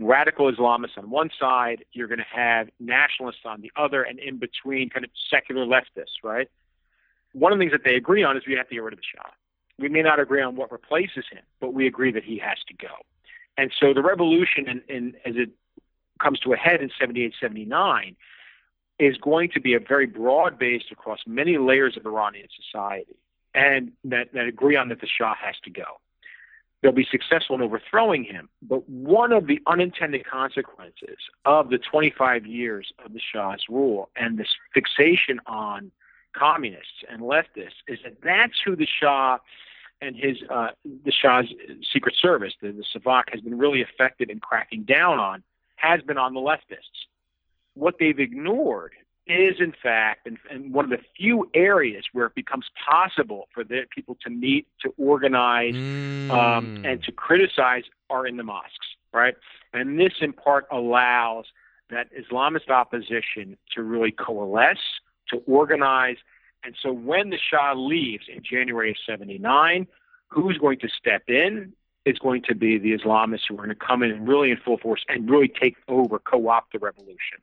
radical Islamists on one side, you're going to have nationalists on the other, and in between kind of secular leftists, right? One of the things that they agree on is we have to get rid of the Shah. We may not agree on what replaces him, but we agree that he has to go. And so the revolution, as it comes to a head in 78-79, is going to be a very broad-based across many layers of Iranian society, and that agree on that the Shah has to go. They'll be successful in overthrowing him, but one of the unintended consequences of the 25 years of the Shah's rule and this fixation on communists and leftists is that's who the Shah and the Shah's secret service, the Savak, has been really effective in cracking down on, has been on the leftists. What they've ignored is, in fact, and one of the few areas where it becomes possible for their people to meet, to organize, and to criticize, are in the mosques, right? And this, in part, allows that Islamist opposition to really coalesce, to organize. And so when the Shah leaves in January of 79, who's going to step in? It's going to be the Islamists who are going to come in really in full force and really take over, co-opt the revolution.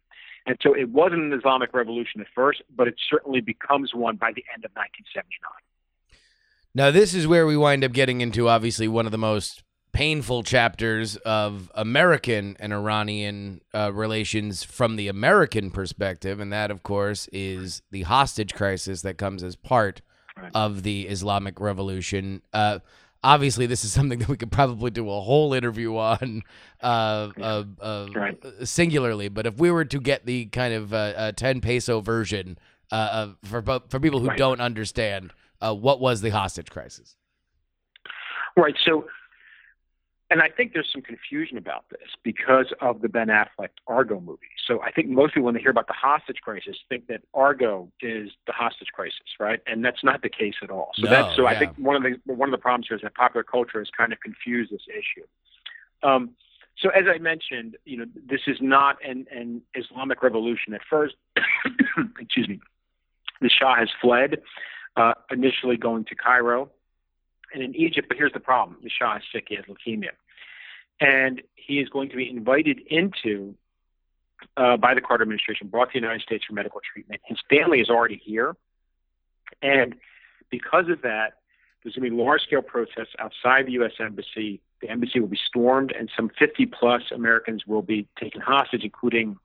And so it wasn't an Islamic revolution at first, but it certainly becomes one by the end of 1979. Now, this is where we wind up getting into, obviously, one of the most painful chapters of American and Iranian relations from the American perspective, and that, of course, is the hostage crisis that comes as part of the Islamic Revolution. Obviously, this is something that we could probably do a whole interview on singularly, but if we were to get the kind of 10-peso version for people who don't understand, what was the hostage crisis? Right, so... And I think there's some confusion about this because of the Ben Affleck Argo movie. So I think most people, when they hear about the hostage crisis, think that Argo is the hostage crisis, right? And that's not the case at all. I think one of the problems here is that popular culture has kind of confused this issue. So as I mentioned, this is not an Islamic revolution at first. Excuse me. The Shah has fled, initially going to Cairo and in Egypt, but here's the problem. The Shah is sick. He has leukemia. And he is going to be invited into by the Carter administration, brought to the United States for medical treatment. His family is already here. And because of that, there's going to be large-scale protests outside the U.S. Embassy. The embassy will be stormed, and some 50-plus Americans will be taken hostage, including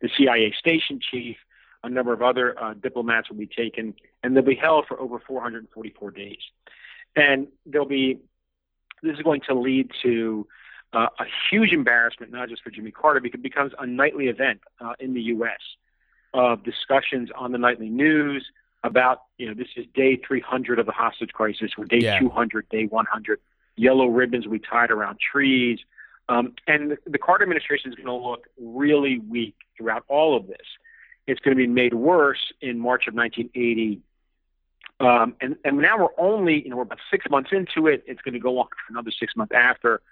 the CIA station chief. A number of other diplomats will be taken, and they'll be held for over 444 days. And this is going to lead to a huge embarrassment, not just for Jimmy Carter, because it becomes a nightly event in the U.S. of discussions on the nightly news about, this is day 300 of the hostage crisis, or day 200, day 100. Yellow ribbons we tied around trees. And the Carter administration is going to look really weak throughout all of this. It's going to be made worse in March of 1980. And now we're only, we're about 6 months into it. It's going to go on for another 6 months after,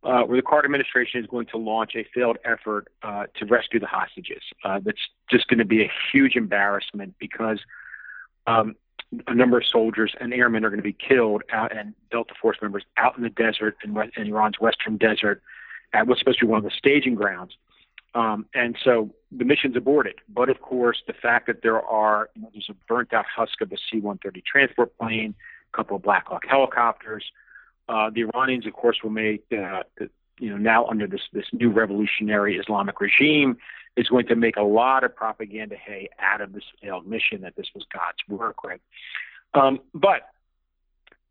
where the Carter administration is going to launch a failed effort to rescue the hostages. That's just going to be a huge embarrassment because a number of soldiers and airmen are going to be killed out, and Delta Force members out in the desert, in Iran's western desert, at what's supposed to be one of the staging grounds. And so the mission's aborted. But, of course, the fact that there's a burnt-out husk of a C-130 transport plane, a couple of Black Hawk helicopters. The Iranians, of course, will make, now under this new revolutionary Islamic regime, is going to make a lot of propaganda hay out of this failed mission, that this was God's work, right? But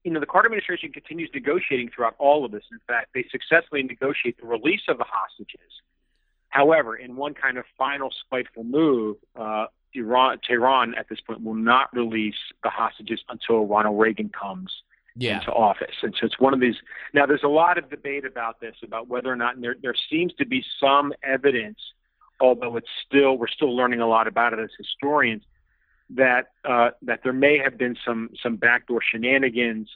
the Carter administration continues negotiating throughout all of this. In fact, they successfully negotiate the release of the hostages. However, in one kind of final spiteful move, Tehran at this point will not release the hostages until Ronald Reagan comes into office. And so it's one of these. Now, there's a lot of debate about this, about whether or not there seems to be some evidence, although we're still learning a lot about it as historians, that there may have been some backdoor shenanigans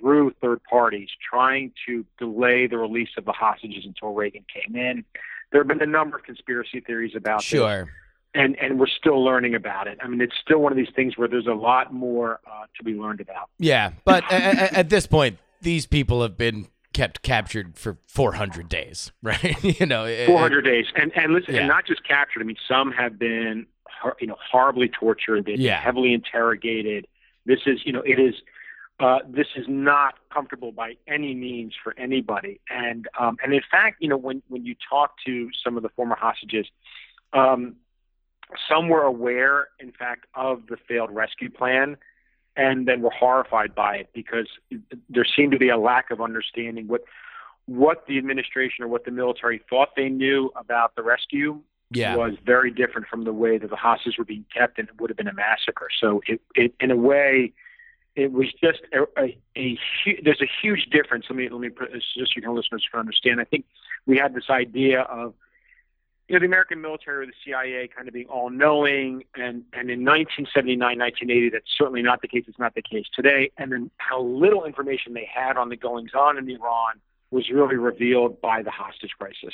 through third parties trying to delay the release of the hostages until Reagan came in. There have been a number of conspiracy theories about this, and we're still learning about it. I mean, it's still one of these things where there's a lot more to be learned about. Yeah, but at this point, these people have been kept captured for 400 days, right? 400 days, and listen, and not just captured. I mean, some have been horribly tortured, they've been heavily interrogated. This is this is not comfortable by any means for anybody. And in fact, when you talk to some of the former hostages, some were aware, in fact, of the failed rescue plan, and then were horrified by it because there seemed to be a lack of understanding what the administration or what the military thought they knew about the rescue was very different from the way that the hostages were being kept, and it would have been a massacre. So it in a way, it was just there's a huge difference. Let me just so your listeners can understand. I think we had this idea of the American military or the CIA kind of being all knowing, and in 1979, 1980, that's certainly not the case. It's not the case today. And then how little information they had on the goings on in Iran was really revealed by the hostage crisis.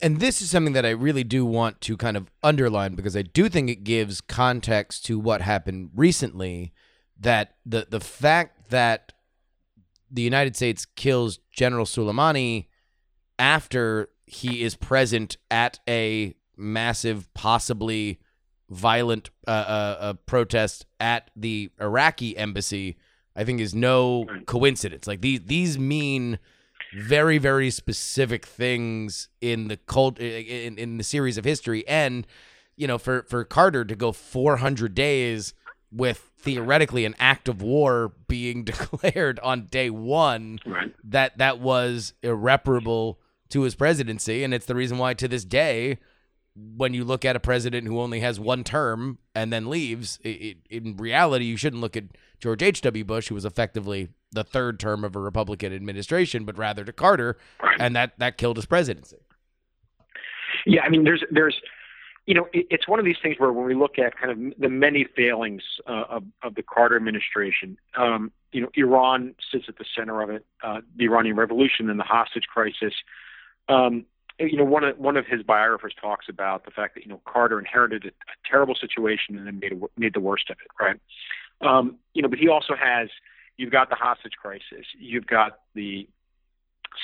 And this is something that I really do want to kind of underline, because I do think it gives context to what happened recently. That the fact that the United States kills General Soleimani after he is present at a massive, possibly violent protest at the Iraqi embassy, I think is no coincidence. Like these mean very, very specific things in the in the series of history. And for Carter to go 400 days with theoretically an act of war being declared on day one, that was irreparable to his presidency. And it's the reason why, to this day, when you look at a president who only has one term and then leaves, in reality, you shouldn't look at George H.W. Bush, who was effectively the third term of a Republican administration, but rather to Carter, and that killed his presidency. Yeah, I mean, there's it's one of these things where when we look at kind of the many failings of the Carter administration, Iran sits at the center of it, the Iranian Revolution and the hostage crisis. One of his biographers talks about the fact that, Carter inherited a terrible situation and then made the worst of it, right? But he also you've got the hostage crisis, you've got the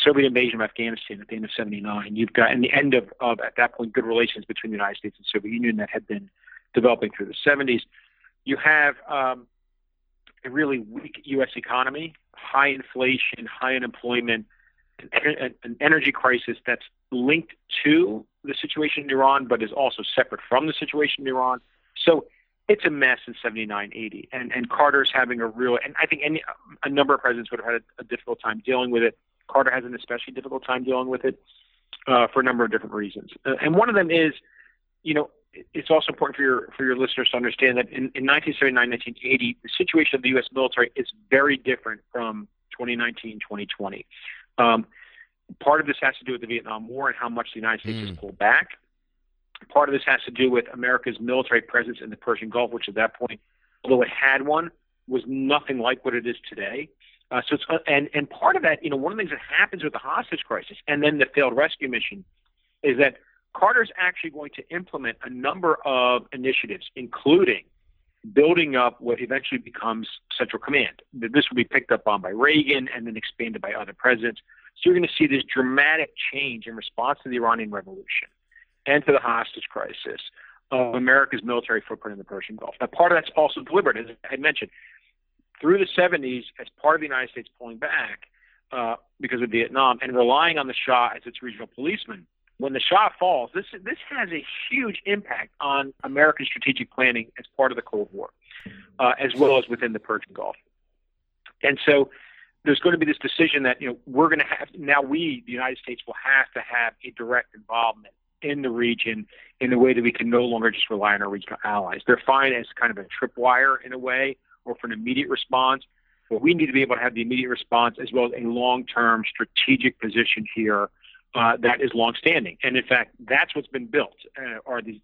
Soviet invasion of Afghanistan at the end of '79. You've got, and the end of at that point, good relations between the United States and Soviet Union that had been developing through the '70s. You have a really weak U.S. economy, high inflation, high unemployment, an energy crisis that's linked to the situation in Iran, but is also separate from the situation in Iran. So it's a mess in '79, '80, and Carter's having a real, and I think a number of presidents would have had a difficult time dealing with it. Carter has an especially difficult time dealing with it for a number of different reasons, and one of them is, you know, it's also important for your listeners to understand that in 1979, 1980, the situation of the U.S. military is very different from 2019, 2020. Part of this has to do with the Vietnam War and how much the United States has pulled back. Part of this has to do with America's military presence in the Persian Gulf, which at that point, although it had one, was nothing like what it is today. So it's, and part of that, you know, one of the things that happens with the hostage crisis and then the failed rescue mission is that Carter's actually going to implement a number of initiatives, including building up what eventually becomes Central Command. This will be picked up on by Reagan and then expanded by other presidents. So you're going to see this dramatic change in response to the Iranian Revolution and to the hostage crisis of America's military footprint in the Persian Gulf. Now, part of that's also deliberate, as I mentioned. Through the '70s, as part of the United States pulling back because of Vietnam and relying on the Shah as its regional policeman, when the Shah falls, this has a huge impact on American strategic planning as part of the Cold War, as well as within the Persian Gulf. And so there's going to be this decision that, you know, we're going to have now, the United States will have to have a direct involvement in the region in a way that we can no longer just rely on our regional allies. They're fine as kind of a tripwire in a way, or for an immediate response, but we need to be able to have the immediate response as well as a long-term strategic position here that is longstanding. And in fact, that's what's been built are these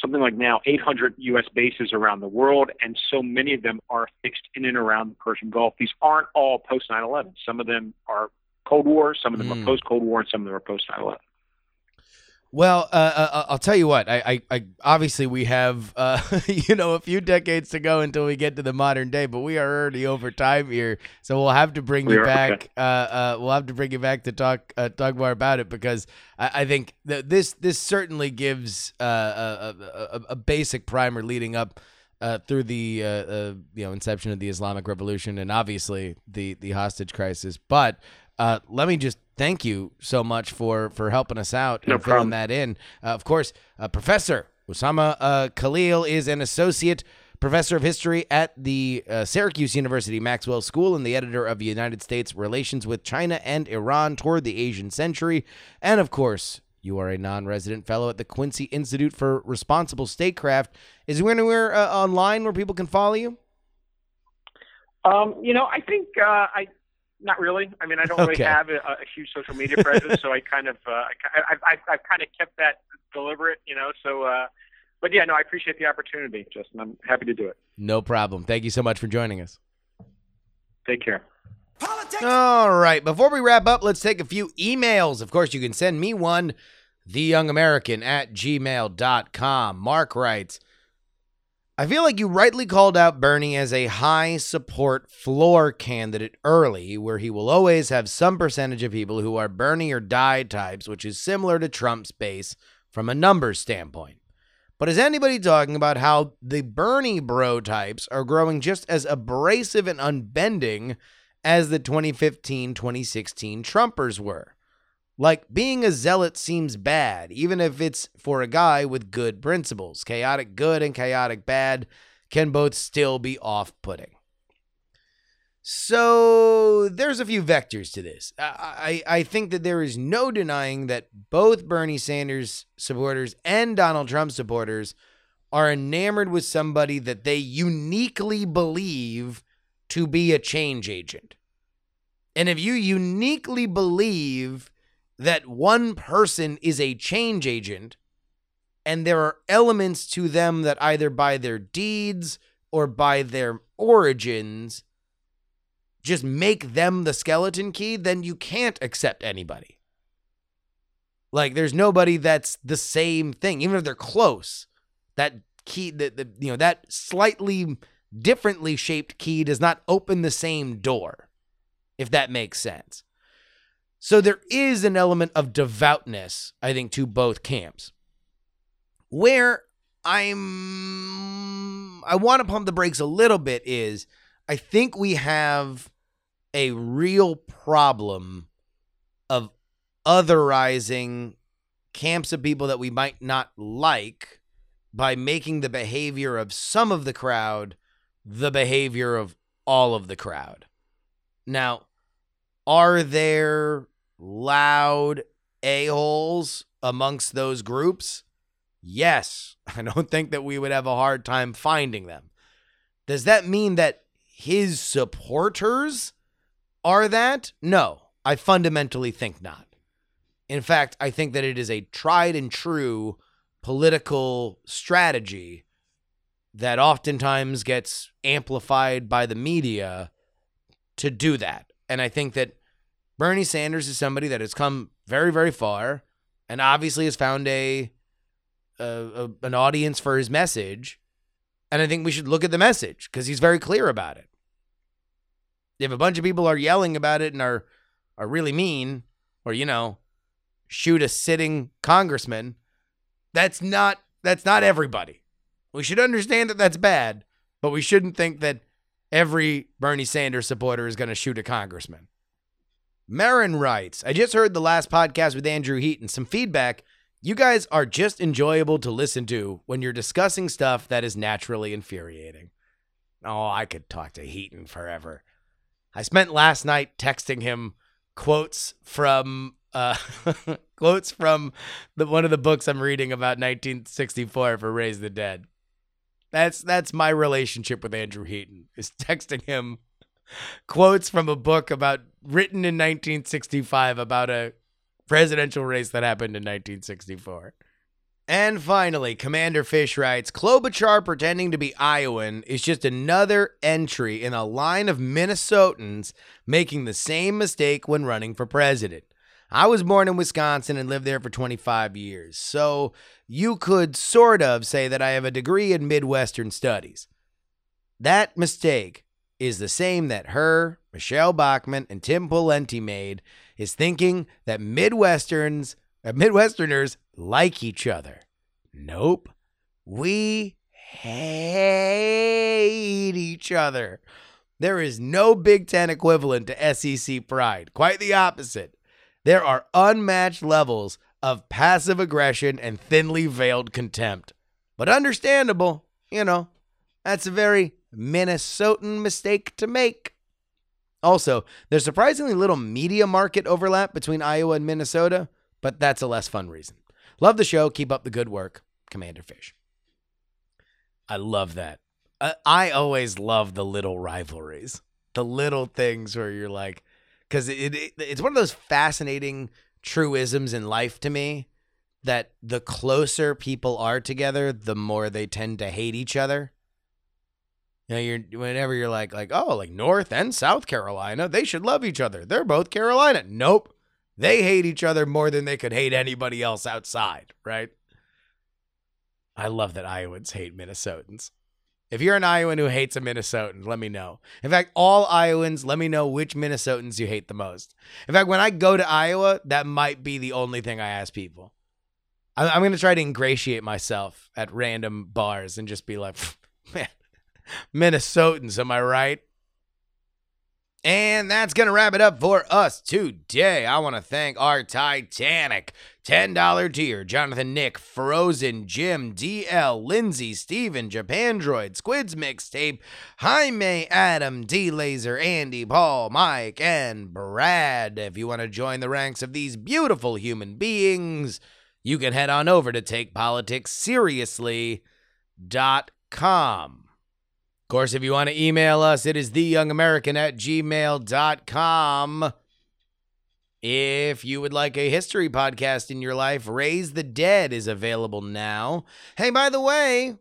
something like now 800 U.S. bases around the world, and so many of them are fixed in and around the Persian Gulf. These aren't all post 9/11. Some of them are Cold War, some of them are post Cold War, and some of them are post 9/11. Well, I'll tell you what. I obviously we have a few decades to go until we get to the modern day, but we are already over time here, so we'll have to bring you back. We'll have to bring you back to talk more about it, because I think this certainly gives a basic primer leading up through the inception of the Islamic Revolution and obviously the hostage crisis, but. Let me just thank you so much for helping us out and filling that in. Of course, Professor Osama Khalil is an associate professor of history at the Syracuse University Maxwell School and the editor of United States Relations with China and Iran Toward the Asian Century. And of course, you are a non-resident fellow at the Quincy Institute for Responsible Statecraft. Is there anywhere online where people can follow you? I think not really. I mean, I don't really have a huge social media presence, so I kind of, I've kind of kept that deliberate, So, but yeah, no, I appreciate the opportunity, Justin. I'm happy to do it. No problem. Thank you so much for joining us. Take care. Politics. All right. Before we wrap up, let's take a few emails. Of course, you can send me one, theyoungamerican@gmail.com. Mark writes, I feel like you rightly called out Bernie as a high support floor candidate early, where he will always have some percentage of people who are Bernie or die types, which is similar to Trump's base from a numbers standpoint. But is anybody talking about how the Bernie bro types are growing just as abrasive and unbending as the 2015-2016 Trumpers were? Like, being a zealot seems bad, even if it's for a guy with good principles. Chaotic good and chaotic bad can both still be off-putting. So there's a few vectors to this. I think that there is no denying that both Bernie Sanders supporters and Donald Trump supporters are enamored with somebody that they uniquely believe to be a change agent. And if you uniquely believe that one person is a change agent, and there are elements to them that either by their deeds or by their origins just make them the skeleton key, then you can't accept anybody. Like, there's nobody that's the same thing, even if they're close. That key, that slightly differently shaped key does not open the same door, if that makes sense. So there is an element of devoutness, I think, to both camps. Where I want to pump the brakes a little bit is I think we have a real problem of otherizing camps of people that we might not like by making the behavior of some of the crowd the behavior of all of the crowd. Now, are there loud a-holes amongst those groups? Yes. I don't think that we would have a hard time finding them. Does that mean that his supporters are that? No, I fundamentally think not. In fact, I think that it is a tried and true political strategy that oftentimes gets amplified by the media to do that. And I think that Bernie Sanders is somebody that has come very, very far and obviously has found an audience for his message. And I think we should look at the message because he's very clear about it. If a bunch of people are yelling about it and are really mean or, you know, shoot a sitting congressman, that's not everybody. We should understand that that's bad, but we shouldn't think that every Bernie Sanders supporter is going to shoot a congressman. Marin writes, I just heard the last podcast with Andrew Heaton. Some feedback. You guys are just enjoyable to listen to when you're discussing stuff that is naturally infuriating. Oh, I could talk to Heaton forever. I spent last night texting him quotes from quotes from one of the books I'm reading about 1964 for Raise the Dead. That's my relationship with Andrew Heaton, is texting him quotes from a book written in 1965 about a presidential race that happened in 1964. And finally, Commander Fish writes, Klobuchar pretending to be Iowan is just another entry in a line of Minnesotans making the same mistake when running for president. I was born in Wisconsin and lived there for 25 years, so you could sort of say that I have a degree in Midwestern studies. That mistake is the same that her, Michelle Bachmann, and Tim Pawlenty made, is thinking that Midwesterners like each other. Nope. We hate each other. There is no Big Ten equivalent to SEC pride. Quite the opposite. There are unmatched levels of passive aggression and thinly veiled contempt. But understandable, you know, that's a very Minnesotan mistake to make. Also, there's surprisingly little media market overlap between Iowa and Minnesota, but that's a less fun reason. Love the show. Keep up the good work. Commander Fish. I love that. I always love the little rivalries, the little things where you're like, because it's one of those fascinating truisms in life to me that the closer people are together, the more they tend to hate each other. You know, whenever you're like North and South Carolina, they should love each other. They're both Carolina. Nope. They hate each other more than they could hate anybody else outside, right? I love that Iowans hate Minnesotans. If you're an Iowan who hates a Minnesotan, let me know. In fact, all Iowans, let me know which Minnesotans you hate the most. In fact, when I go to Iowa, that might be the only thing I ask people. I'm going to try to ingratiate myself at random bars and just be like, man, Minnesotans, am I right? And that's going to wrap it up for us today. I want to thank our Titanic $10 tier, Jonathan, Nick, Frozen, Jim, DL, Lindsay, Steven, Japan Droid, Squids Mixtape, Jaime, Adam, D Laser, Andy, Paul, Mike, and Brad. If you want to join the ranks of these beautiful human beings, you can head on over to TakePoliticsSeriously.com. Of course, if you want to email us, it is theyoungamerican@gmail.com. If you would like a history podcast in your life, Raise the Dead is available now. Hey, by the way,